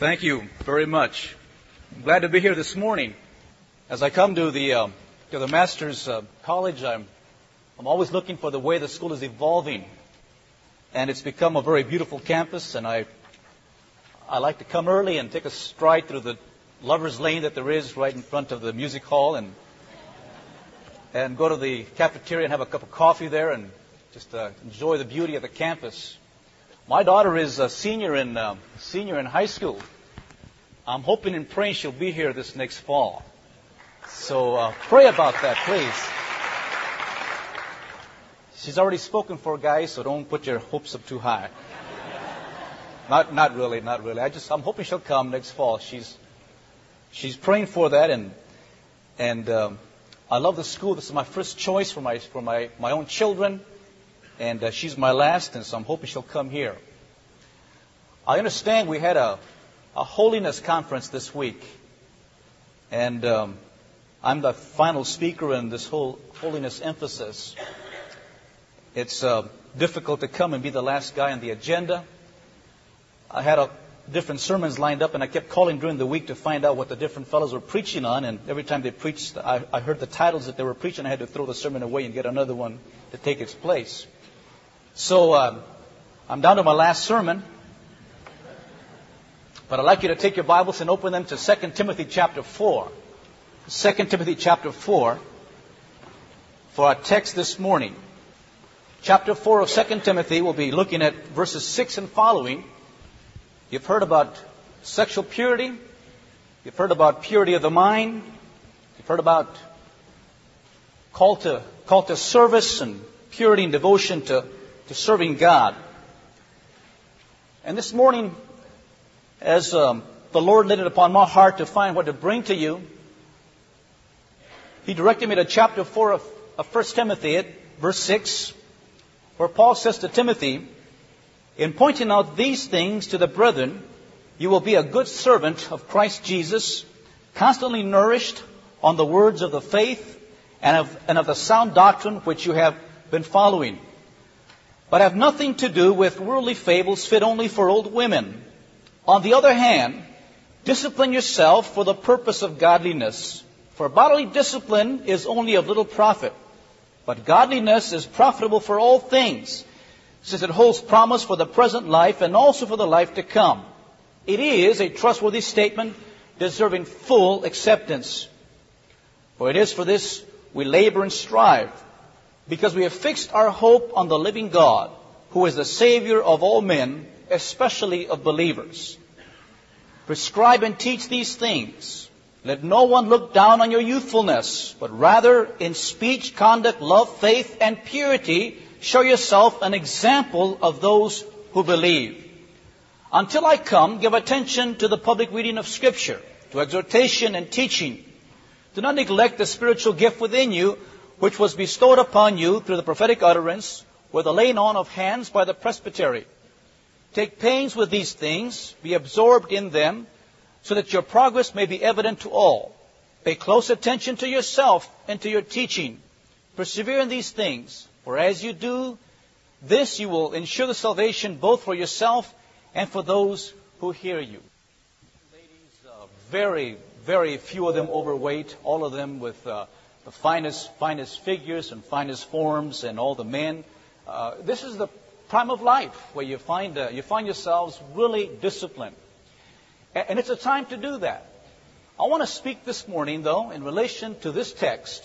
Thank you very much. I'm glad to be here this morning. As I come to the Master's College, I'm always looking for the way the school is evolving. And it's become a very beautiful campus, and I like to come early and take a stride through the lover's lane that there is right in front of the music hall and go to the cafeteria and have a cup of coffee there and just enjoy the beauty of the campus. My daughter is a senior in high school. I'm hoping and praying she'll be here this next fall. So pray about that, please. She's already spoken for, guys, so don't put your hopes up too high. Not really. I'm hoping she'll come next fall. She's praying for that, and I love the school. This is my first choice for my own children. And she's my last, and so I'm hoping she'll come here. I understand we had a holiness conference this week. And I'm the final speaker in this whole holiness emphasis. It's difficult to come and be the last guy on the agenda. I had different sermons lined up, and I kept calling during the week to find out what the different fellows were preaching on. And every time they preached, I heard the titles that they were preaching. I had to throw the sermon away and get another one to take its place. So I'm down to my last sermon, but I'd like you to take your Bibles and open them to 2 Timothy chapter 4. 2 Timothy chapter 4 for our text this morning. Chapter 4 of 2 Timothy, we'll be looking at verses 6 and following. You've heard about sexual purity. You've heard about purity of the mind. You've heard about call to service and purity and devotion to serving God. And this morning, as the Lord laid it upon my heart to find what to bring to you, He directed me to chapter 4 of 1 Timothy, at verse 6, where Paul says to Timothy, "In pointing out these things to the brethren, you will be a good servant of Christ Jesus, constantly nourished on the words of the faith and of the sound doctrine which you have been following. But have nothing to do with worldly fables fit only for old women. On the other hand, discipline yourself for the purpose of godliness. For bodily discipline is only of little profit, but godliness is profitable for all things, since it holds promise for the present life and also for the life to come. It is a trustworthy statement deserving full acceptance. For it is for this we labor and strive, because we have fixed our hope on the living God, who is the Savior of all men, especially of believers. Prescribe and teach these things. Let no one look down on your youthfulness, but rather in speech, conduct, love, faith, and purity, show yourself an example of those who believe. Until I come, give attention to the public reading of Scripture, to exhortation and teaching. Do not neglect the spiritual gift within you, which was bestowed upon you through the prophetic utterance, with the laying on of hands by the presbytery. Take pains with these things, be absorbed in them, so that your progress may be evident to all. Pay close attention to yourself and to your teaching. Persevere in these things, for as you do this, you will ensure the salvation both for yourself and for those who hear you." Ladies, very, very few of them overweight, all of them with the finest figures and finest forms, and all the men. This is the prime of life where you find yourselves really disciplined. And it's a time to do that. I want to speak this morning, though, in relation to this text,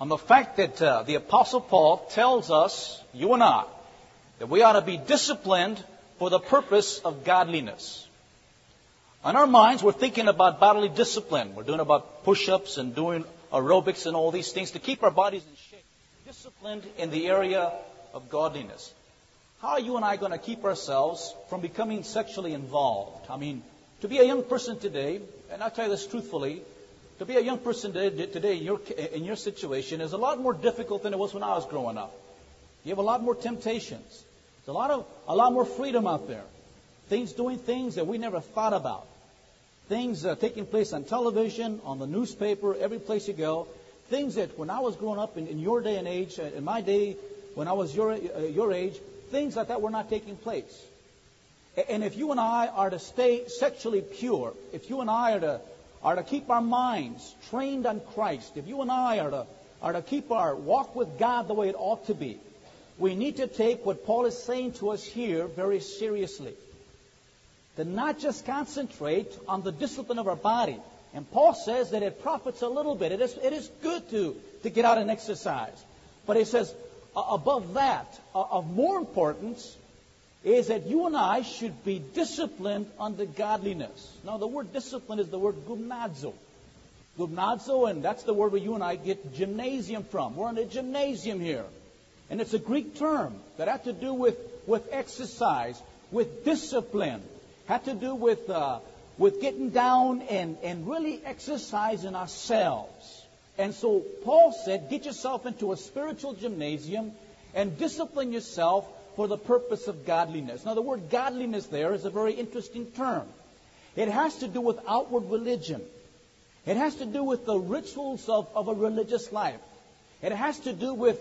on the fact that the Apostle Paul tells us, you and I, that we ought to be disciplined for the purpose of godliness. On our minds, we're thinking about bodily discipline. We're doing about push-ups and doing aerobics and all these things to keep our bodies in shape. Disciplined in the area of godliness. How are you and I going to keep ourselves from becoming sexually involved? I mean, to be a young person today, and I'll tell you this truthfully, to be a young person today in your situation is a lot more difficult than it was when I was growing up. You have a lot more temptations. There's a lot more freedom out there. Doing things that we never thought about. Things taking place on television, on the newspaper, every place you go. Things that when I was growing up in your day and age, in my day when I was your age, things like that were not taking place. And if you and I are to stay sexually pure, if you and I are to keep our minds trained on Christ, if you and I are to keep our walk with God the way it ought to be, we need to take what Paul is saying to us here very seriously. To not just concentrate on the discipline of our body. And Paul says that it profits a little bit. It is good to get out and exercise. But he says, above that, of more importance, is that you and I should be disciplined unto godliness. Now, the word discipline is the word gumnazo. Gumnazo, and that's the word where you and I get gymnasium from. We're in a gymnasium here. And it's a Greek term that had to do with exercise, with discipline. Had to do with getting down and really exercising ourselves. And so Paul said, get yourself into a spiritual gymnasium and discipline yourself for the purpose of godliness. Now, the word godliness there is a very interesting term. It has to do with outward religion. It has to do with the rituals of a religious life. It has to do with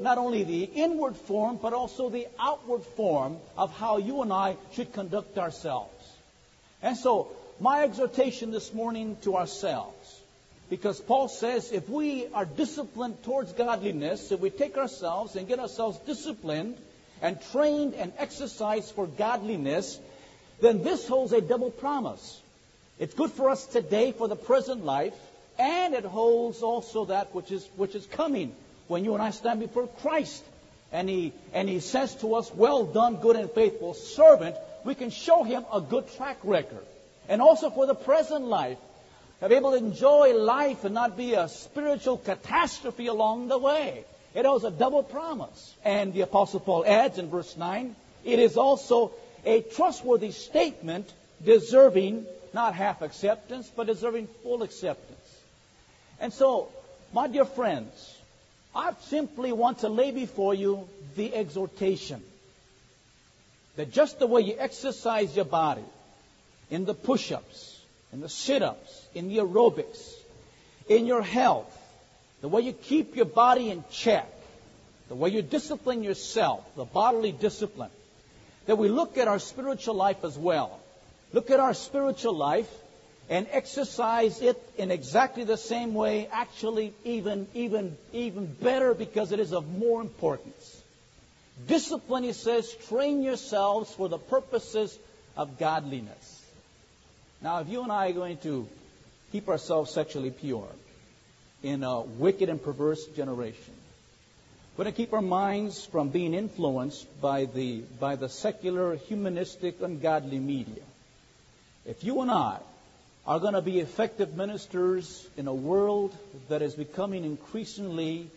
not only the inward form, but also the outward form of how you and I should conduct ourselves. And so, my exhortation this morning to ourselves, because Paul says if we are disciplined towards godliness, if we take ourselves and get ourselves disciplined, and trained and exercised for godliness, then this holds a double promise. It's good for us today for the present life, and it holds also that which is coming when you and I stand before Christ. And he says to us, well done, good and faithful servant. We can show him a good track record. And also for the present life, to be able to enjoy life and not be a spiritual catastrophe along the way. It was a double promise. And the Apostle Paul adds in verse 9, it is also a trustworthy statement deserving not half acceptance, but deserving full acceptance. And so, my dear friends, I simply want to lay before you the exhortation that just the way you exercise your body in the push-ups, in the sit-ups, in the aerobics, in your health, the way you keep your body in check, the way you discipline yourself, the bodily discipline, that we look at our spiritual life as well. Look at our spiritual life and exercise it in exactly the same way, actually even better, because it is of more importance. Discipline, he says, train yourselves for the purposes of godliness. Now, if you and I are going to keep ourselves sexually pure, in a wicked and perverse generation, we're going to keep our minds from being influenced by the secular, humanistic, ungodly media. If you and I are going to be effective ministers in a world that is becoming increasingly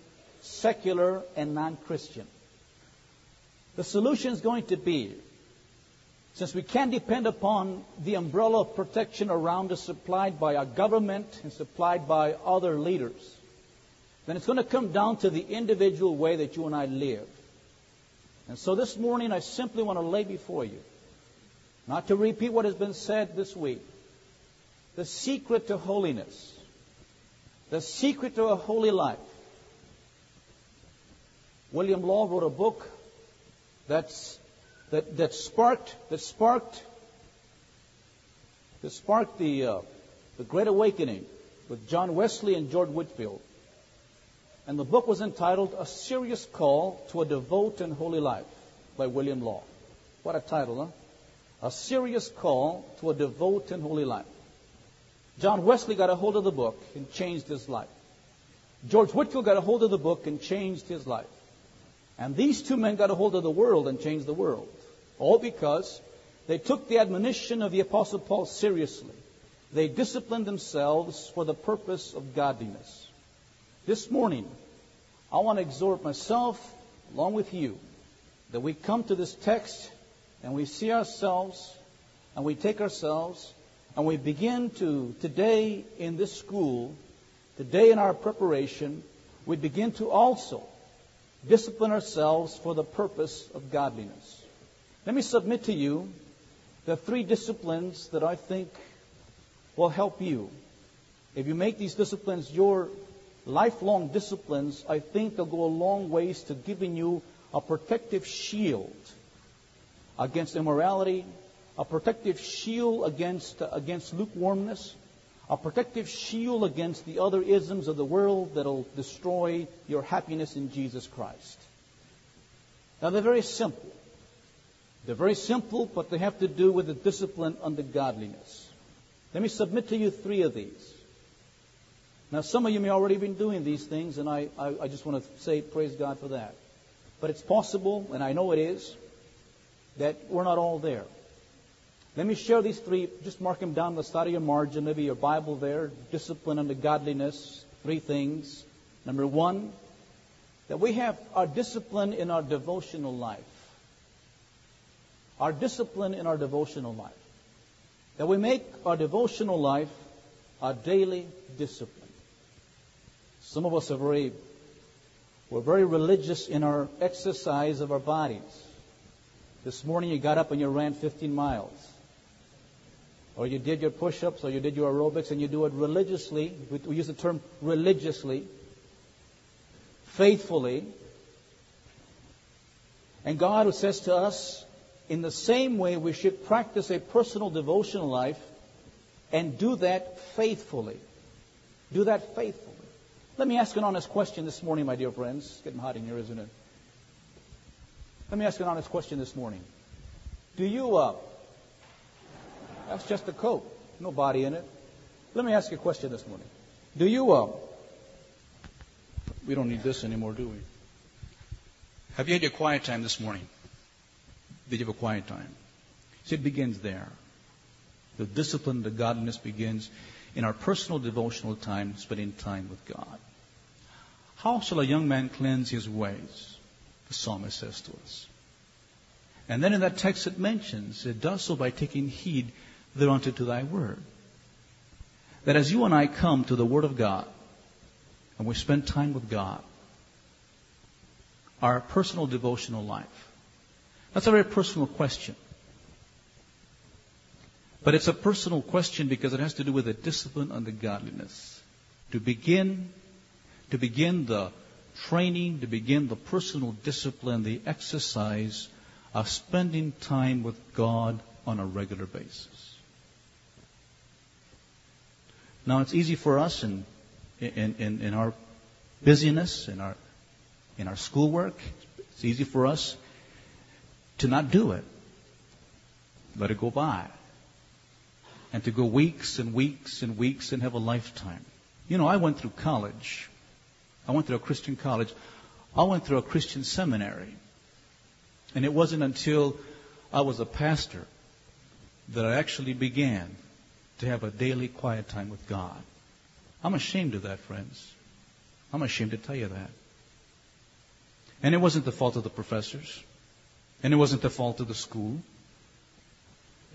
secular and non-Christian, the solution is going to be, since we can't depend upon the umbrella of protection around us supplied by our government and supplied by other leaders, then it's going to come down to the individual way that you and I live. And so this morning, I simply want to lay before you, not to repeat what has been said this week, the secret to holiness, the secret to a holy life. William Law wrote a book that sparked the Great Awakening with John Wesley and George Whitefield. And the book was entitled A Serious Call to a Devout and Holy Life by William Law. What a title, huh? A Serious Call to a Devout and Holy Life. John Wesley got a hold of the book and changed his life. George Whitefield got a hold of the book and changed his life. And these two men got a hold of the world and changed the world. All because they took the admonition of the Apostle Paul seriously. They disciplined themselves for the purpose of godliness. This morning, I want to exhort myself, along with you, that we come to this text and we see ourselves and we take ourselves and we begin to, today in this school, today in our preparation, we begin to also discipline ourselves for the purpose of godliness. Let me submit to you the three disciplines that I think will help you. If you make these disciplines your lifelong disciplines, I think they'll go a long ways to giving you a protective shield against immorality, a protective shield against lukewarmness, a protective shield against the other isms of the world that'll destroy your happiness in Jesus Christ. Now, they're very simple. They're very simple, but they have to do with the discipline under godliness. Let me submit to you three of these. Now, some of you may already been doing these things, and I just want to say praise God for that. But it's possible, and I know it is, that we're not all there. Let me share these three. Just mark them down on the side of your margin, maybe your Bible there. Discipline under godliness, three things. Number one, that we have our discipline in our devotional life. Our discipline in our devotional life. That we make our devotional life our daily discipline. Some of us are we're very religious in our exercise of our bodies. This morning you got up and you ran 15 miles. Or you did your push-ups or you did your aerobics and you do it religiously. We use the term religiously, faithfully. And God, who says to us, in the same way, we should practice a personal devotional life and do that faithfully. Do that faithfully. Let me ask an honest question this morning, my dear friends. It's getting hot in here, isn't it? Let me ask an honest question this morning. Do you, that's just a coat, no body in it. Let me ask you a question this morning. Do you, we don't need this anymore, do we? Have you had your quiet time this morning? Did you have a quiet time? So it begins there. The discipline, the godliness begins in our personal devotional time, spending time with God. How shall a young man cleanse his ways? The psalmist says to us. And then in that text it mentions, it does so by taking heed thereunto to thy word. That as you and I come to the word of God, and we spend time with God, our personal devotional life, that's a very personal question. But it's a personal question because it has to do with a discipline under godliness. To begin the training, to begin the personal discipline, the exercise of spending time with God on a regular basis. Now, it's easy for us in our busyness, in our schoolwork, it's easy for us to not do it, let it go by, and to go weeks and weeks and weeks and have a lifetime. You know, I went through college. I went through a Christian college. I went through a Christian seminary. And it wasn't until I was a pastor that I actually began to have a daily quiet time with God. I'm ashamed of that, friends. I'm ashamed to tell you that. And it wasn't the fault of the professors. And it wasn't the fault of the school.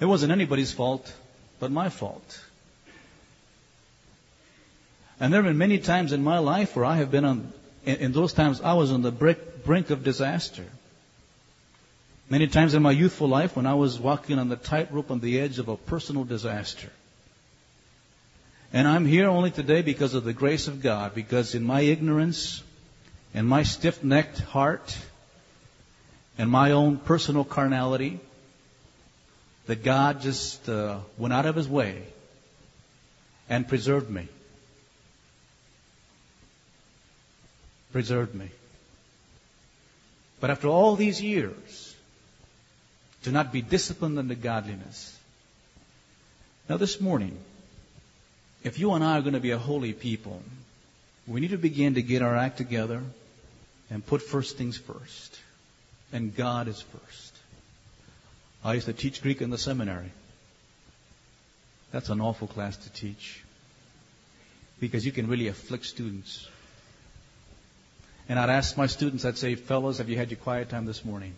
It wasn't anybody's fault but my fault. And there have been many times in my life where I have been in those times I was on the brink of disaster. Many times in my youthful life when I was walking on the tightrope on the edge of a personal disaster. And I'm here only today because of the grace of God, because in my ignorance and my stiff-necked heart and my own personal carnality, that God just went out of His way and preserved me. Preserved me. But after all these years, to not be disciplined unto godliness. Now this morning, if you and I are going to be a holy people, we need to begin to get our act together and put first things first. And God is first. I used to teach Greek in the seminary. That's an awful class to teach, because you can really afflict students. And I'd ask my students, I'd say, fellas, have you had your quiet time this morning?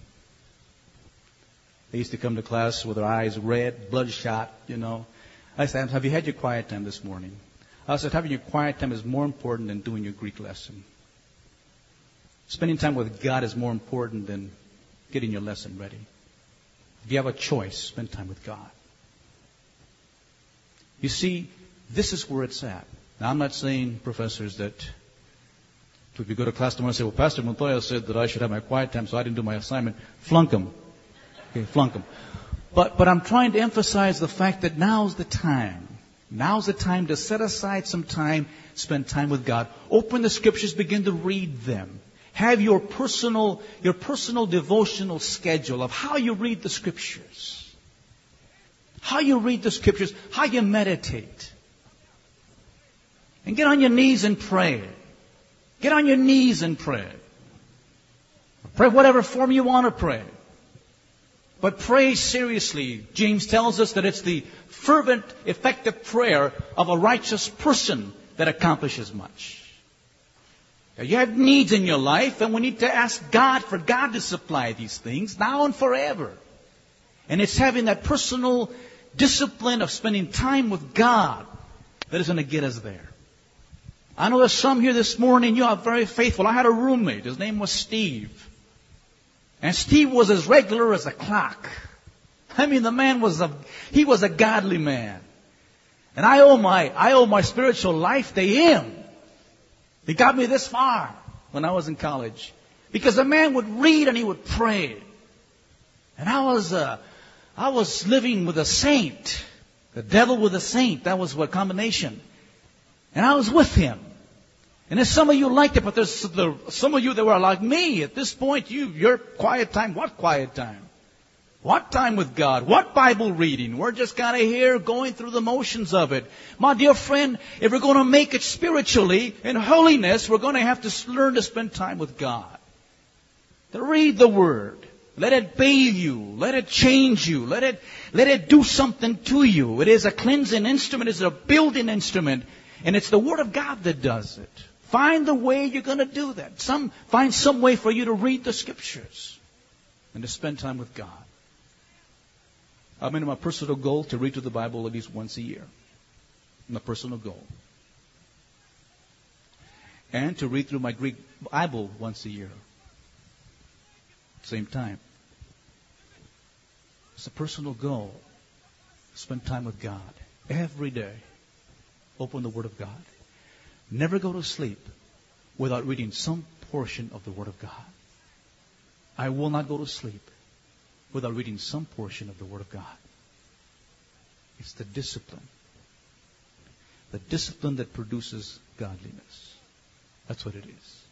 They used to come to class with their eyes red, bloodshot, you know. I said, have you had your quiet time this morning? I said, having your quiet time is more important than doing your Greek lesson. Spending time with God is more important than getting your lesson ready. If you have a choice, spend time with God. You see, this is where it's at. Now, I'm not saying, professors, that if you go to class tomorrow and say, well, Pastor Montoya said that I should have my quiet time, so I didn't do my assignment. Flunk them. Okay, flunk them. But I'm trying to emphasize the fact that now's the time. Now's the time to set aside some time, spend time with God. Open the Scriptures, begin to read them. Have your personal devotional schedule of how you read the Scriptures. How you read the Scriptures, how you meditate. And get on your knees and pray. Get on your knees and pray. Pray whatever form you want to pray. But pray seriously. James tells us that it's the fervent, effective prayer of a righteous person that accomplishes much. Now, you have needs in your life, and we need to ask God for God to supply these things now and forever. And it's having that personal discipline of spending time with God that is going to get us there. I know there's some here this morning, you are very faithful. I had a roommate. His name was Steve. And Steve was as regular as a clock. I mean, the man was he was a godly man. And I owe my spiritual life to him. He got me this far when I was in college. Because the man would read and he would pray. And I was living with a saint. The devil with a saint. That was what combination. And I was with him. And there's some of you liked it, but there's some of you that were like me. At this point, your quiet time, what quiet time? What time with God? What Bible reading? We're just kind of here going through the motions of it. My dear friend, if we're going to make it spiritually in holiness, we're going to have to learn to spend time with God. To read the Word. Let it bathe you. Let it change you. Let it do something to you. It is a cleansing instrument. It's a building instrument. And it's the Word of God that does it. Find the way you're going to do that. Find some way for you to read the Scriptures and to spend time with God. I made it my personal goal to read through the Bible at least once a year. My personal goal. And to read through my Greek Bible once a year. Same time. It's a personal goal. Spend time with God. Every day. Open the Word of God. Never go to sleep without reading some portion of the Word of God. I will not go to sleep without reading some portion of the Word of God. It's the discipline. The discipline that produces godliness. That's what it is.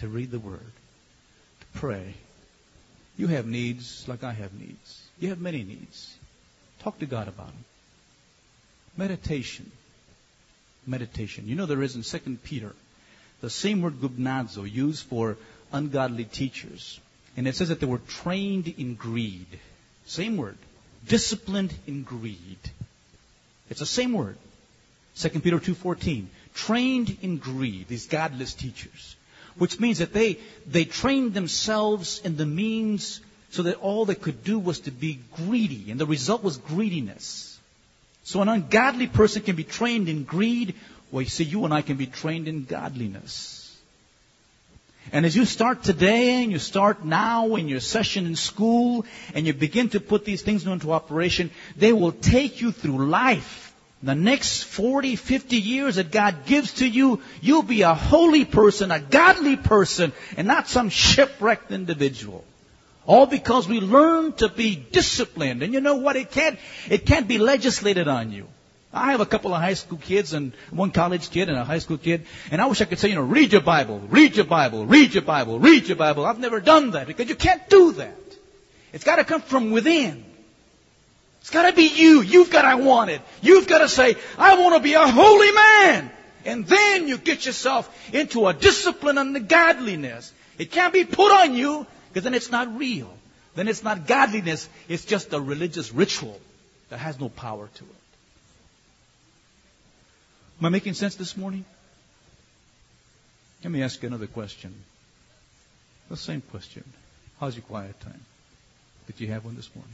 To read the Word. To pray. You have needs like I have needs. You have many needs. Talk to God about them. Meditation. Meditation. You know there is in 2 Peter the same word gumnazo used for ungodly teachers. And it says that they were trained in greed. Same word. Disciplined in greed. It's the same word. 2 Peter 2:14. Trained in greed. These godless teachers. Which means that they trained themselves in the means so that all they could do was to be greedy. And the result was greediness. So an ungodly person can be trained in greed. Well, you see, you and I can be trained in godliness. And as you start today, and you start now in your session in school, and you begin to put these things into operation, they will take you through life. The next 40, 50 years that God gives to you, you'll be a holy person, a godly person, and not some shipwrecked individual. All because we learn to be disciplined. And you know what? It can't be legislated on you. I have a couple of high school kids and one college kid and a high school kid. And I wish I could say, read your Bible, read your Bible, read your Bible, read your Bible. I've never done that because you can't do that. It's got to come from within. It's got to be you. You've got to want it. You've got to say, I want to be a holy man. And then you get yourself into a discipline unto godliness. It can't be put on you. Because then it's not real. Then it's not godliness. It's just a religious ritual that has no power to it. Am I making sense this morning? Let me ask you another question. The same question. How's your quiet time? Did you have one this morning?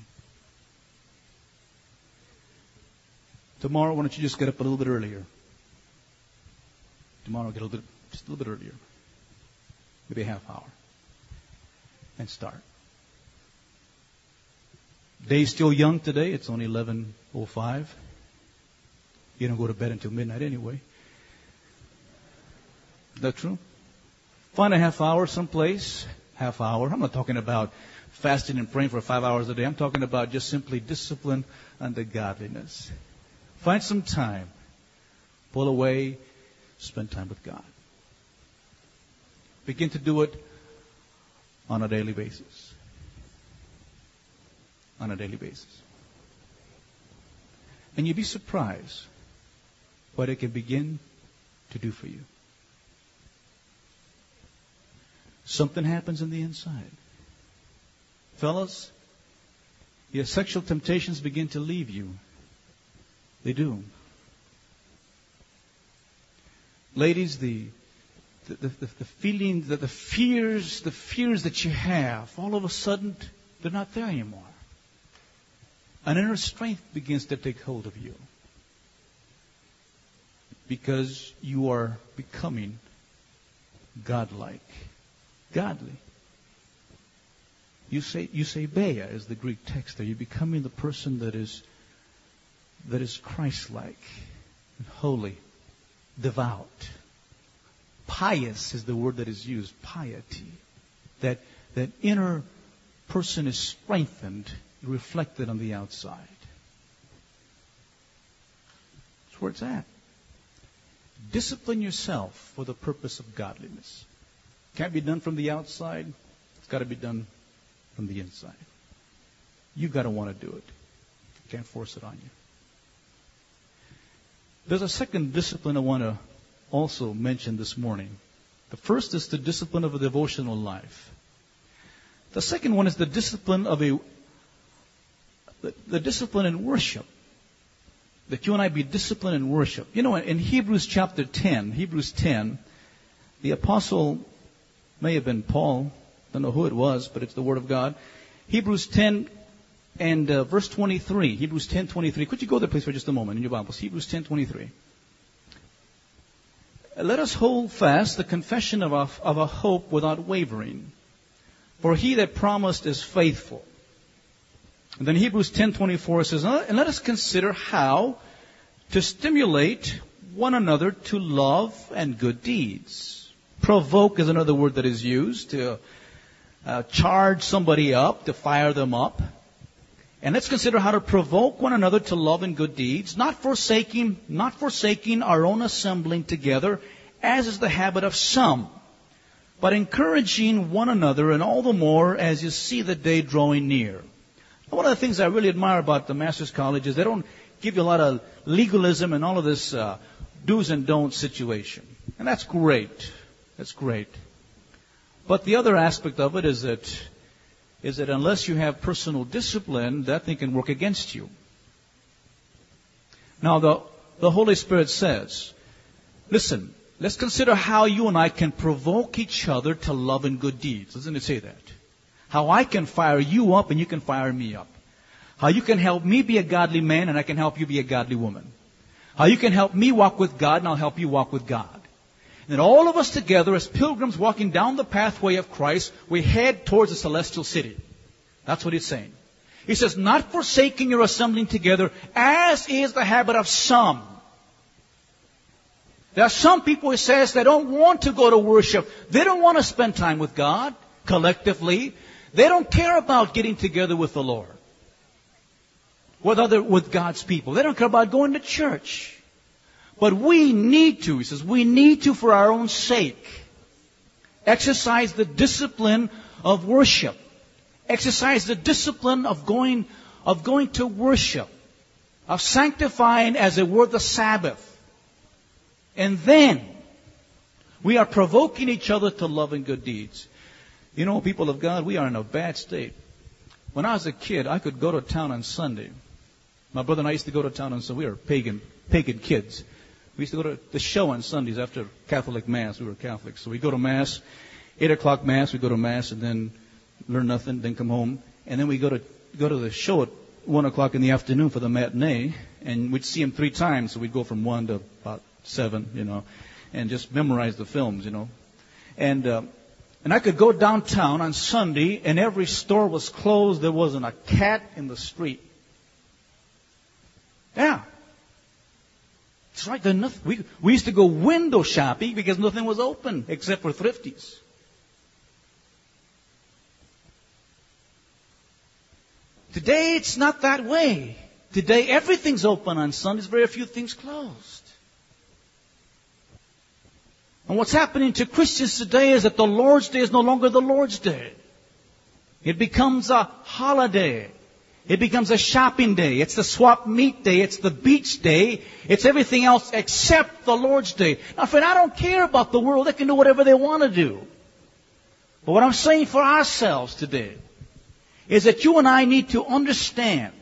Tomorrow, why don't you just get up a little bit earlier? Tomorrow, get a little bit earlier. Maybe a half hour. And start. Day's still young today. It's only 11:05. You don't go to bed until midnight anyway. Is that true? Find a half hour someplace. Half hour. I'm not talking about fasting and praying for 5 hours a day. I'm talking about just simply discipline unto godliness. Find some time. Pull away. Spend time with God. Begin to do it on a daily basis. On a daily basis. And you'd be surprised what it can begin to do for you. Something happens in the inside. Fellas, your sexual temptations begin to leave you. They do. Ladies, the fears that you have, all of a sudden, they're not there anymore. An inner strength begins to take hold of you. Because you are becoming godlike. Godly. You say Bea is the Greek text there. You're becoming the person that is Christ-like, holy, devout. Pious is the word that is used, piety. That inner person is strengthened, reflected on the outside. That's where it's at. Discipline yourself for the purpose of godliness. Can't be done from the outside. It's got to be done from the inside. You've got to want to do it. Can't force it on you. There's a second discipline I want to also mention this morning. The first is the discipline of a devotional life. The second one is the discipline of the discipline in worship. That you and I be disciplined in worship. You know, in Hebrews chapter 10, the apostle, may have been Paul, don't know who it was, but it's the Word of God. Hebrews 10 and verse 23. Hebrews 10:23. Could you go there, please, for just a moment in your Bibles? Hebrews 10:23. Let us hold fast the confession of our hope without wavering, for he that promised is faithful. And then Hebrews 10:24 says, and let us consider how to stimulate one another to love and good deeds. Provoke is another word that is used to charge somebody up, to fire them up. And let's consider how to provoke one another to love and good deeds, not forsaking our own assembling together, as is the habit of some, but encouraging one another, and all the more as you see the day drawing near. One of the things I really admire about the Master's College is they don't give you a lot of legalism and all of this do's and don'ts situation. And that's great. That's great. But the other aspect of it is that unless you have personal discipline, that thing can work against you. Now, the Holy Spirit says, listen, let's consider how you and I can provoke each other to love and good deeds. Doesn't it say that? How I can fire you up and you can fire me up. How you can help me be a godly man and I can help you be a godly woman. How you can help me walk with God and I'll help you walk with God. And then all of us together as pilgrims walking down the pathway of Christ, we head towards the celestial city. That's what he's saying. He says, not forsaking your assembling together, as is the habit of some. There are some people, he says, they don't want to go to worship. They don't want to spend time with God collectively. They don't care about getting together with the Lord, with God's people. They don't care about going to church. But we need to, he says, for our own sake, exercise the discipline of worship. Exercise the discipline of going to worship, of sanctifying, as it were, the Sabbath. And then we are provoking each other to love and good deeds. You know, people of God, we are in a bad state. When I was a kid, I could go to town on Sunday. My brother and I used to go to town on Sunday. We were pagan kids. We used to go to the show on Sundays after Catholic Mass. We were Catholics. So we'd go to Mass, 8 o'clock Mass. We'd go to Mass and then learn nothing, then come home. And then we'd go to the show at 1 o'clock in the afternoon for the matinee. And we'd see them 3 times. So we'd go from 1 to about 7, you know, and just memorize the films, you know. And I could go downtown on Sunday, and every store was closed. There wasn't a cat in the street. Yeah. It's right. There nothing. We used to go window shopping because nothing was open except for Thrifties. Today, it's not that way. Today, everything's open on Sundays. Very few things closed. And what's happening to Christians today is that the Lord's Day is no longer the Lord's Day. It becomes a holiday. It becomes a shopping day. It's the swap meet day. It's the beach day. It's everything else except the Lord's Day. Now, friend, I don't care about the world. They can do whatever they want to do. But what I'm saying for ourselves today is that you and I need to understand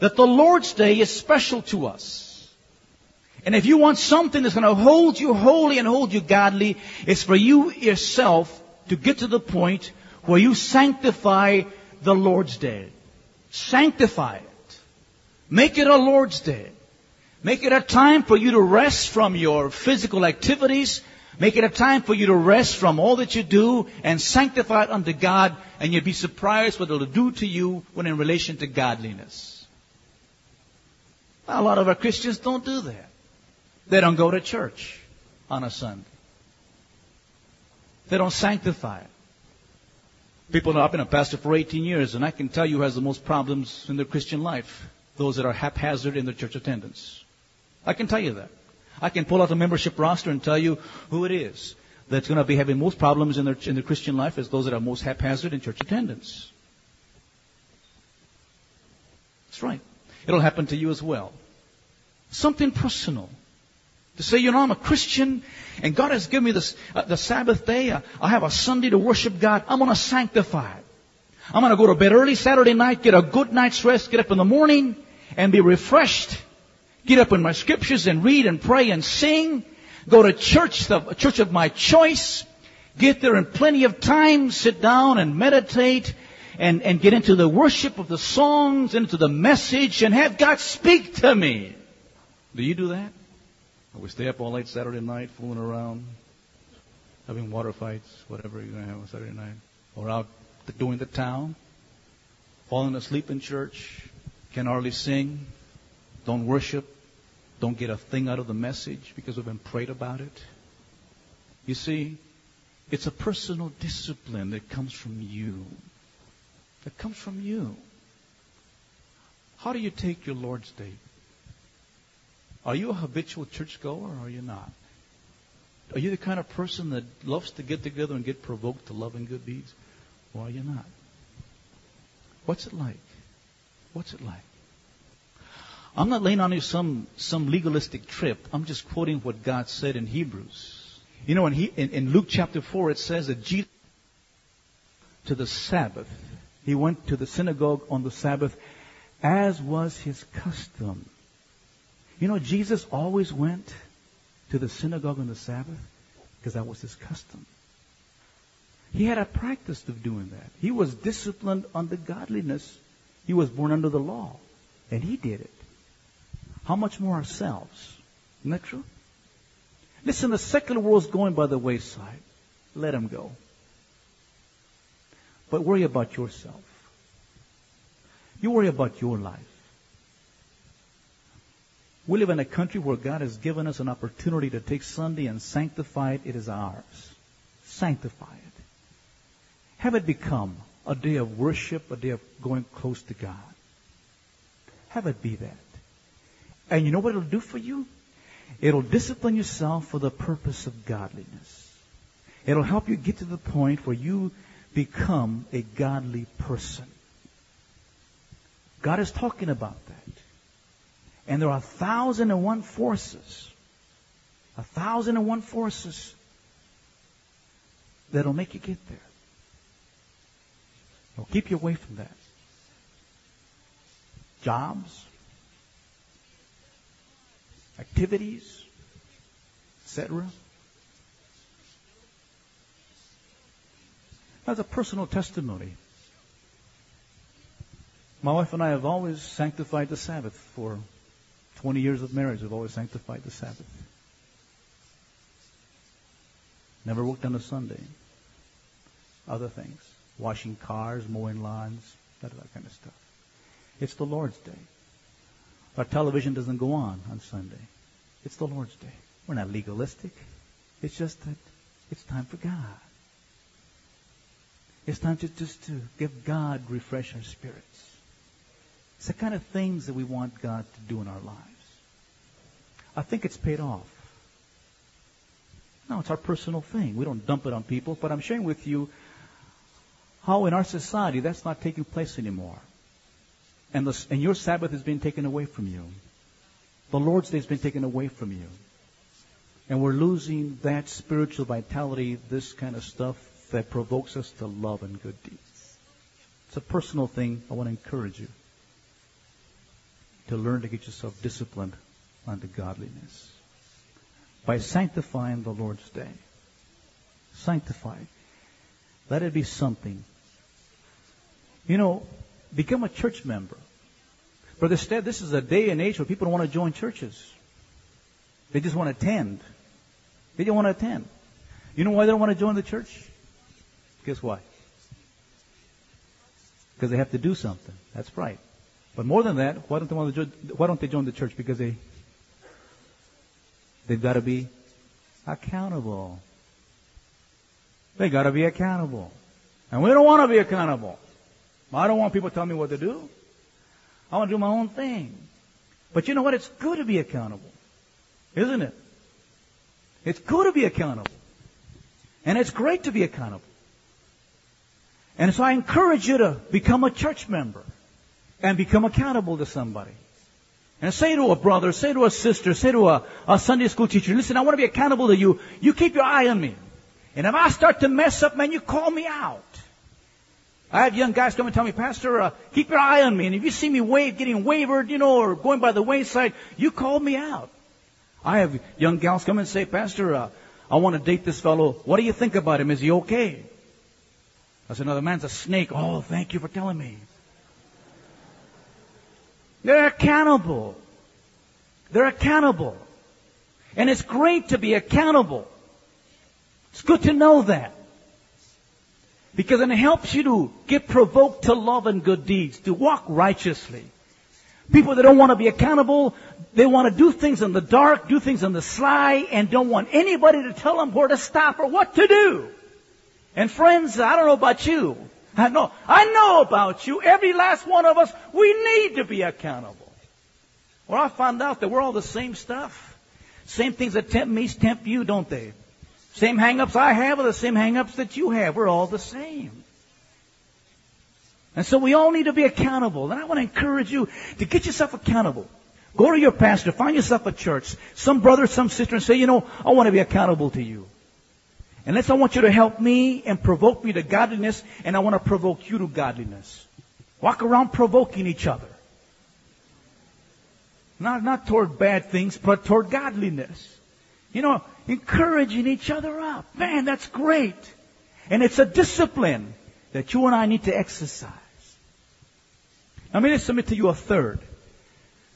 that the Lord's Day is special to us. And if you want something that's going to hold you holy and hold you godly, it's for you yourself to get to the point where you sanctify the Lord's Day. Sanctify it. Make it a Lord's Day. Make it a time for you to rest from your physical activities. Make it a time for you to rest from all that you do and sanctify it unto God, and you'll be surprised what it'll do to you when in relation to godliness. Now, a lot of our Christians don't do that. They don't go to church on a Sunday. They don't sanctify it. People know, I've been a pastor for 18 years, and I can tell you who has the most problems in their Christian life, those that are haphazard in their church attendance. I can tell you that. I can pull out a membership roster and tell you who it is that's going to be having most problems in their Christian life is those that are most haphazard in church attendance. That's right. It'll happen to you as well. Something personal. To say, you know, I'm a Christian, and God has given me this the Sabbath day. I have a Sunday to worship God. I'm going to sanctify it. I'm going to go to bed early Saturday night, get a good night's rest, get up in the morning, and be refreshed. Get up in my scriptures and read and pray and sing. Go to church, the church of my choice. Get there in plenty of time. Sit down and meditate and get into the worship of the songs, into the message, and have God speak to me. Do you do that? We stay up all late Saturday night, fooling around, having water fights, whatever you're going to have on Saturday night. Or out doing the town, falling asleep in church, can hardly sing, don't worship, don't get a thing out of the message because we've been prayed about it. You see, it's a personal discipline that comes from you. That comes from you. How do you take your Lord's Day? Are you a habitual churchgoer or are you not? Are you the kind of person that loves to get together and get provoked to love and good deeds? Or are you not? What's it like? What's it like? I'm not laying on you some legalistic trip. I'm just quoting what God said in Hebrews. You know, in Luke chapter 4, it says that Jesus to the Sabbath. He went to the synagogue on the Sabbath as was his custom. You know, Jesus always went to the synagogue on the Sabbath because that was his custom. He had a practice of doing that. He was disciplined under godliness. He was born under the law, and he did it. How much more ourselves? Isn't that true? Listen, the secular world's going by the wayside. Let him go. But worry about yourself. You worry about your life. We live in a country where God has given us an opportunity to take Sunday and sanctify it. It is ours. Sanctify it. Have it become a day of worship, a day of going close to God. Have it be that. And you know what it'll do for you? It'll discipline yourself for the purpose of godliness. It'll help you get to the point where you become a godly person. God is talking about that. And there are 1,001 forces. 1,001 forces that'll make you get there. They'll keep you away from that. Jobs, activities, etc. That's a personal testimony. My wife and I have always sanctified the Sabbath for 20 years of marriage, we've always sanctified the Sabbath. Never worked on a Sunday. Other things. Washing cars, mowing lawns, that kind of stuff. It's the Lord's Day. Our television doesn't go on Sunday. It's the Lord's Day. We're not legalistic. It's just that it's time for God. It's time to just to give God refresh our spirits. It's the kind of things that we want God to do in our lives. I think it's paid off. No, it's our personal thing. We don't dump it on people. But I'm sharing with you how in our society that's not taking place anymore. And your Sabbath has been taken away from you. The Lord's Day has been taken away from you. And we're losing that spiritual vitality, this kind of stuff that provokes us to love and good deeds. It's a personal thing. I want to encourage you to learn to get yourself disciplined unto godliness by sanctifying the Lord's Day. Sanctify. Let it be something. You know, become a church member. But instead, this is a day and age where people don't want to join churches. They just want to attend. They don't want to attend. You know why they don't want to join the church? Guess why? Because they have to do something. That's right. But more than that, why don't they join the church? Because they've got to be accountable. They got to be accountable. And we don't want to be accountable. I don't want people telling me what to do. I want to do my own thing. But you know what? It's good to be accountable. Isn't it? It's good to be accountable. And it's great to be accountable. And so I encourage you to become a church member and become accountable to somebody. And say to a brother, say to a sister, say to a Sunday school teacher, listen, I want to be accountable to you. You keep your eye on me. And if I start to mess up, man, you call me out. I have young guys come and tell me, Pastor, keep your eye on me. And if you see me getting wavered, you know, or going by the wayside, you call me out. I have young gals come and say, Pastor, I want to date this fellow. What do you think about him? Is he okay? I said, no, the man's a snake. Oh, thank you for telling me. They're accountable. They're accountable. And it's great to be accountable. It's good to know that. Because it helps you to get provoked to love and good deeds, to walk righteously. People that don't want to be accountable, they want to do things in the dark, do things on the sly, and don't want anybody to tell them where to stop or what to do. And friends, I don't know about you. I know about you. Every last one of us, we need to be accountable. Well, I found out that we're all the same stuff. Same things that tempt me tempt you, don't they? Same hang-ups I have are the same hang-ups that you have. We're all the same. And so we all need to be accountable. And I want to encourage you to get yourself accountable. Go to your pastor. Find yourself a church. Some brother, some sister, and say, you know, I want to be accountable to you. And I want you to help me and provoke me to godliness, and I want to provoke you to godliness. Walk around provoking each other. Not toward bad things, but toward godliness. You know, encouraging each other up. Man, that's great. And it's a discipline that you and I need to exercise. Now, let me submit to you a third.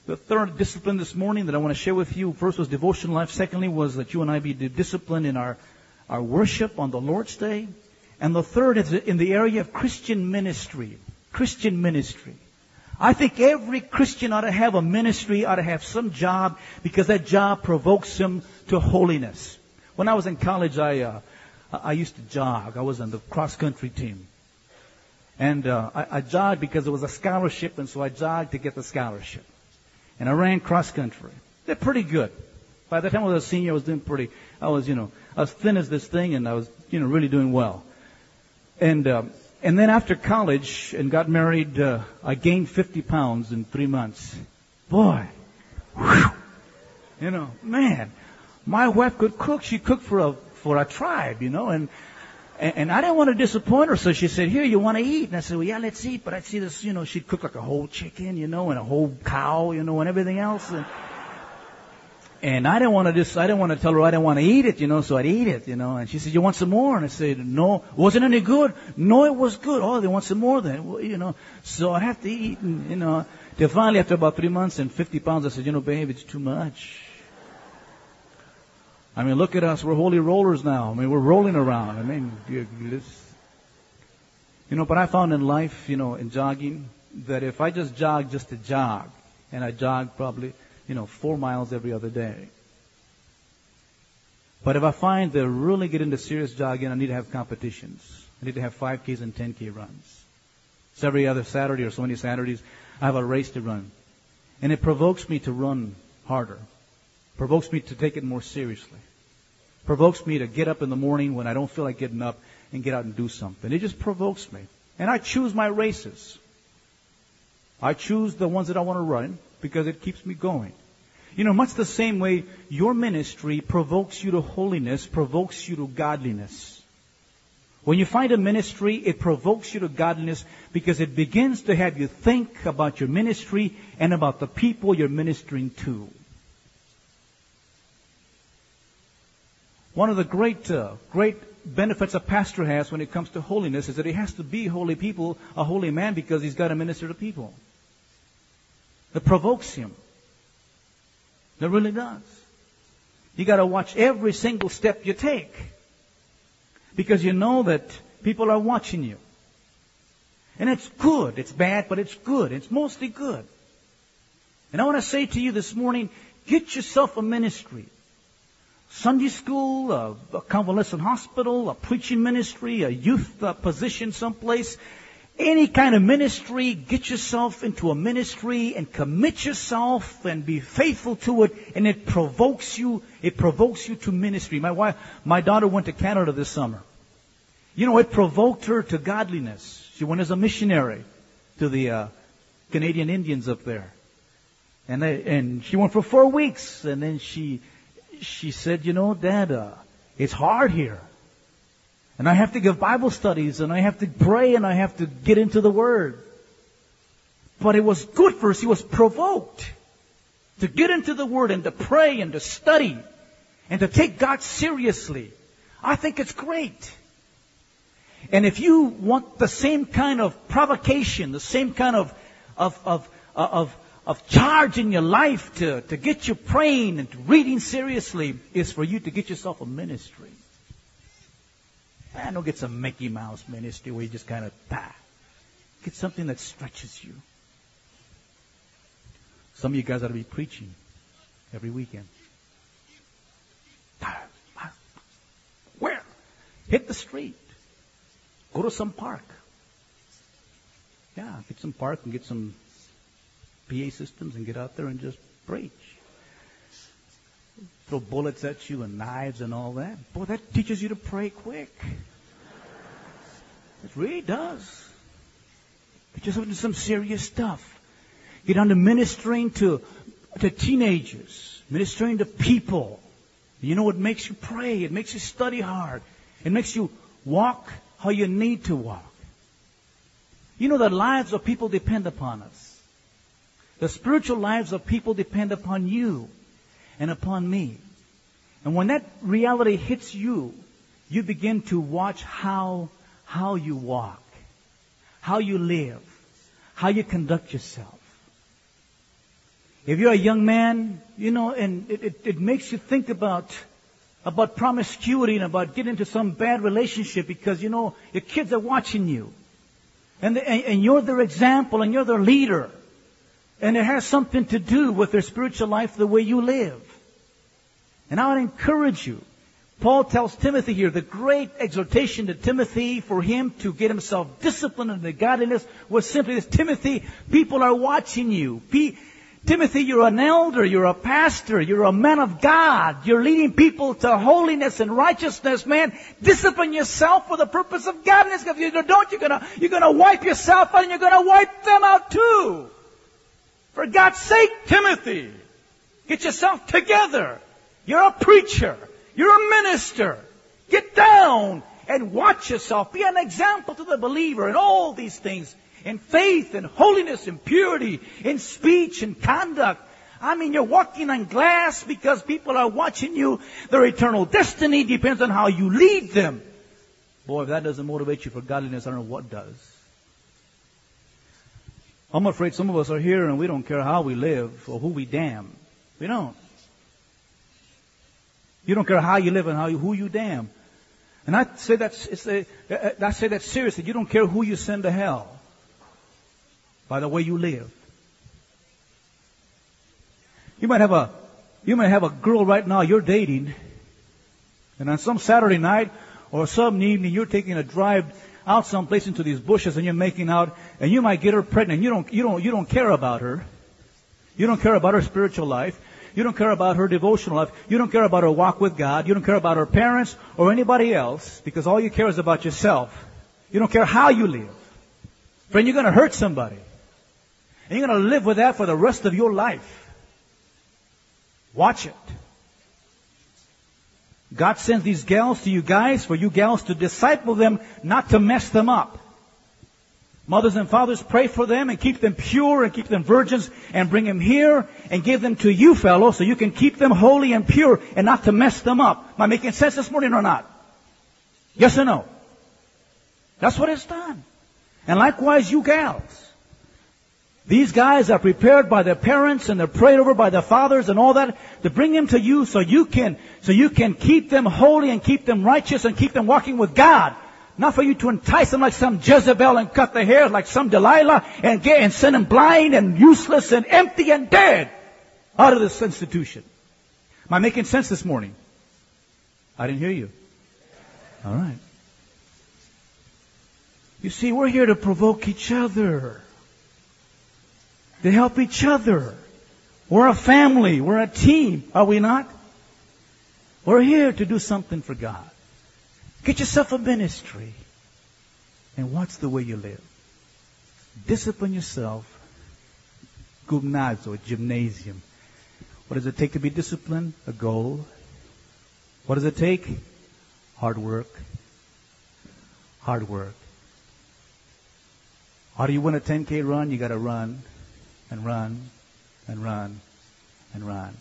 The third discipline this morning that I want to share with you. First was devotional life. Secondly was that you and I be disciplined in our worship on the Lord's Day. And the third is in the area of Christian ministry. Christian ministry. I think every Christian ought to have a ministry, ought to have some job, because that job provokes him to holiness. When I was in college, I used to jog. I was on the cross-country team. And I jogged because there was a scholarship, and so I jogged to get the scholarship. And I ran cross-country. They're pretty good. By the time I was a senior, I was doing I was thin as this thing, and I was, really doing well. And then after college and got married, I gained 50 pounds in 3 months. Boy, whew, man, my wife could cook. She cooked for a tribe, and I didn't want to disappoint her, so she said, here, you want to eat? And I said, well, yeah, let's eat. But I see this, she'd cook like a whole chicken, and a whole cow, and everything else. And I didn't want to tell her I didn't want to eat it, so I'd eat it, And she said, you want some more? And I said, no. Wasn't any good? No, it was good. Oh, they want some more then, So I'd have to eat, Till finally, after about 3 months and 50 pounds, I said, babe, it's too much. I mean, look at us. We're holy rollers now. I mean, we're rolling around. I mean, but I found in life, in jogging, that if I just jog just to jog, and I jog probably... 4 miles every other day. But if I find that I really get into serious jogging, I need to have competitions. I need to have 5Ks and 10K runs. It's every other Saturday or so many Saturdays. I have a race to run. And it provokes me to run harder. Provokes me to take it more seriously. Provokes me to get up in the morning when I don't feel like getting up and get out and do something. It just provokes me. And I choose my races. I choose the ones that I want to run because it keeps me going. You know, much the same way your ministry provokes you to holiness, provokes you to godliness. When you find a ministry, it provokes you to godliness because it begins to have you think about your ministry and about the people you're ministering to. One of the great benefits a pastor has when it comes to holiness is that he has to be holy people, a holy man, because he's got to minister to people. That provokes him. That really does. You got to watch every single step you take, because you know that people are watching you. And it's good. It's bad, but it's good. It's mostly good. And I want to say to you this morning, get yourself a ministry. Sunday school, a convalescent hospital, a preaching ministry, a youth position someplace. Any kind of ministry, get yourself into a ministry and commit yourself and be faithful to it, and it provokes you. It provokes you to ministry. My daughter went to Canada this summer. You know, it provoked her to godliness. She went as a missionary to the Canadian Indians up there, and she went for 4 weeks, and then she said, you know, Dad, it's hard here. And I have to give Bible studies, and I have to pray, and I have to get into the Word. But it was good for us. He was provoked to get into the Word and to pray and to study and to take God seriously. I think it's great. And if you want the same kind of provocation, the same kind of charge in your life to get you praying and to reading seriously, is for you to get yourself a ministry. Don't get some Mickey Mouse ministry where you just kind of, get something that stretches you. Some of you guys ought to be preaching every weekend. Where? Hit the street. Go to some park. Yeah, get some park and get some PA systems and get out there and just preach. Throw bullets at you and knives and all that. Boy, that teaches you to pray quick. It really does. Get yourself into some serious stuff. Get on to ministering to teenagers, ministering to people. You know, it makes you pray. It makes you study hard. It makes you walk how you need to walk. You know, the lives of people depend upon us. The spiritual lives of people depend upon you and upon me. And when that reality hits you, you begin to watch how you walk, how you live, how you conduct yourself. If you're a young man, you know, and it makes you think about promiscuity and about getting into some bad relationship, because, you know, your kids are watching you. And you're their example and you're their leader. And it has something to do with their spiritual life, the way you live. And I would encourage you. Paul tells Timothy here, the great exhortation to Timothy for him to get himself disciplined in the godliness was simply this: Timothy, people are watching you. Timothy, you're an elder, you're a pastor, you're a man of God. You're leading people to holiness and righteousness, man. Discipline yourself for the purpose of godliness. If you don't, you're gonna wipe yourself out, and you're gonna wipe them out too. For God's sake, Timothy, get yourself together. You're a preacher. You're a minister. Get down and watch yourself. Be an example to the believer in all these things, in faith and holiness and purity, in speech and conduct. I mean, you're walking on glass because people are watching you. Their eternal destiny depends on how you lead them. Boy, if that doesn't motivate you for godliness, I don't know what does. I'm afraid some of us are here and we don't care how we live or who we damn. We don't. You don't care how you live and who you damn. And I say that seriously. You don't care who you send to hell by the way you live. You might have a girl right now you're dating, and on some Saturday night or some evening you're taking a drive out someplace into these bushes and you're making out, and you might get her pregnant. You don't care about her. You don't care about her spiritual life. You don't care about her devotional life. You don't care about her walk with God. You don't care about her parents or anybody else, because all you care is about yourself. You don't care how you live. Friend, you're going to hurt somebody. And you're going to live with that for the rest of your life. Watch it. God sends these gals to you guys for you gals to disciple them, not to mess them up. Mothers and fathers, pray for them and keep them pure and keep them virgins and bring them here and give them to you, fellow, so you can keep them holy and pure and not to mess them up. Am I making sense this morning or not? Yes or no? That's what it's done. And likewise, you gals. These guys are prepared by their parents and they're prayed over by their fathers and all that to bring them to you so you can keep them holy and keep them righteous and keep them walking with God. Not for you to entice them like some Jezebel and cut their hair like some Delilah and send them blind and useless and empty and dead out of this institution. Am I making sense this morning? I didn't hear you. All right. You see, we're here to provoke each other. To help each other. We're a family. We're a team. Are we not? We're here to do something for God. Get yourself a ministry and watch the way you live. Discipline yourself. Gumnazo, gymnasium. What does it take to be disciplined? A goal. What does it take? Hard work. Hard work. How do you win a 10K run? You got to run and run and run and run.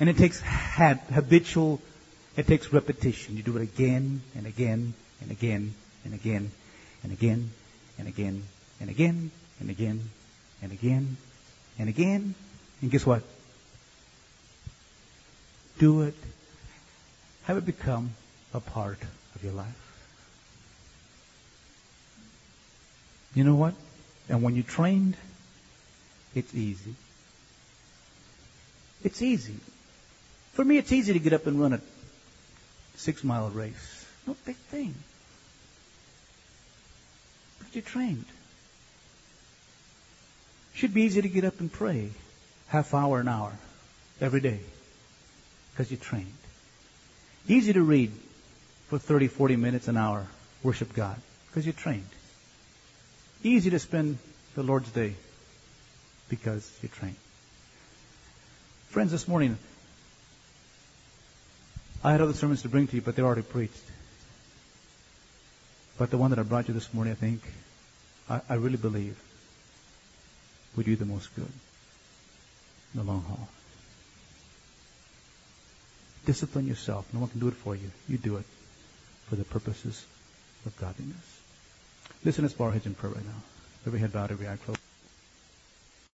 And it takes habitual. It takes repetition. You do it again and again and again and again and again and again and again and again and again and again. And guess what? Do it. Have it become a part of your life. You know what? And when you're trained, it's easy. It's easy. For me, it's easy to get up and run a 6-mile race. No big thing. But you're trained. Should be easy to get up and pray half hour, an hour, every day. Because you're trained. Easy to read for 30, 40 minutes, an hour, worship God. Because you're trained. Easy to spend the Lord's Day because you're trained. Friends, this morning, I had other sermons to bring to you, but they're already preached. But the one that I brought you this morning, I think, I really believe would do the most good in the long haul. Discipline yourself. No one can do it for you. You do it for the purposes of godliness. Listen, let's bow our heads in prayer right now. Every head bowed, every eye closed.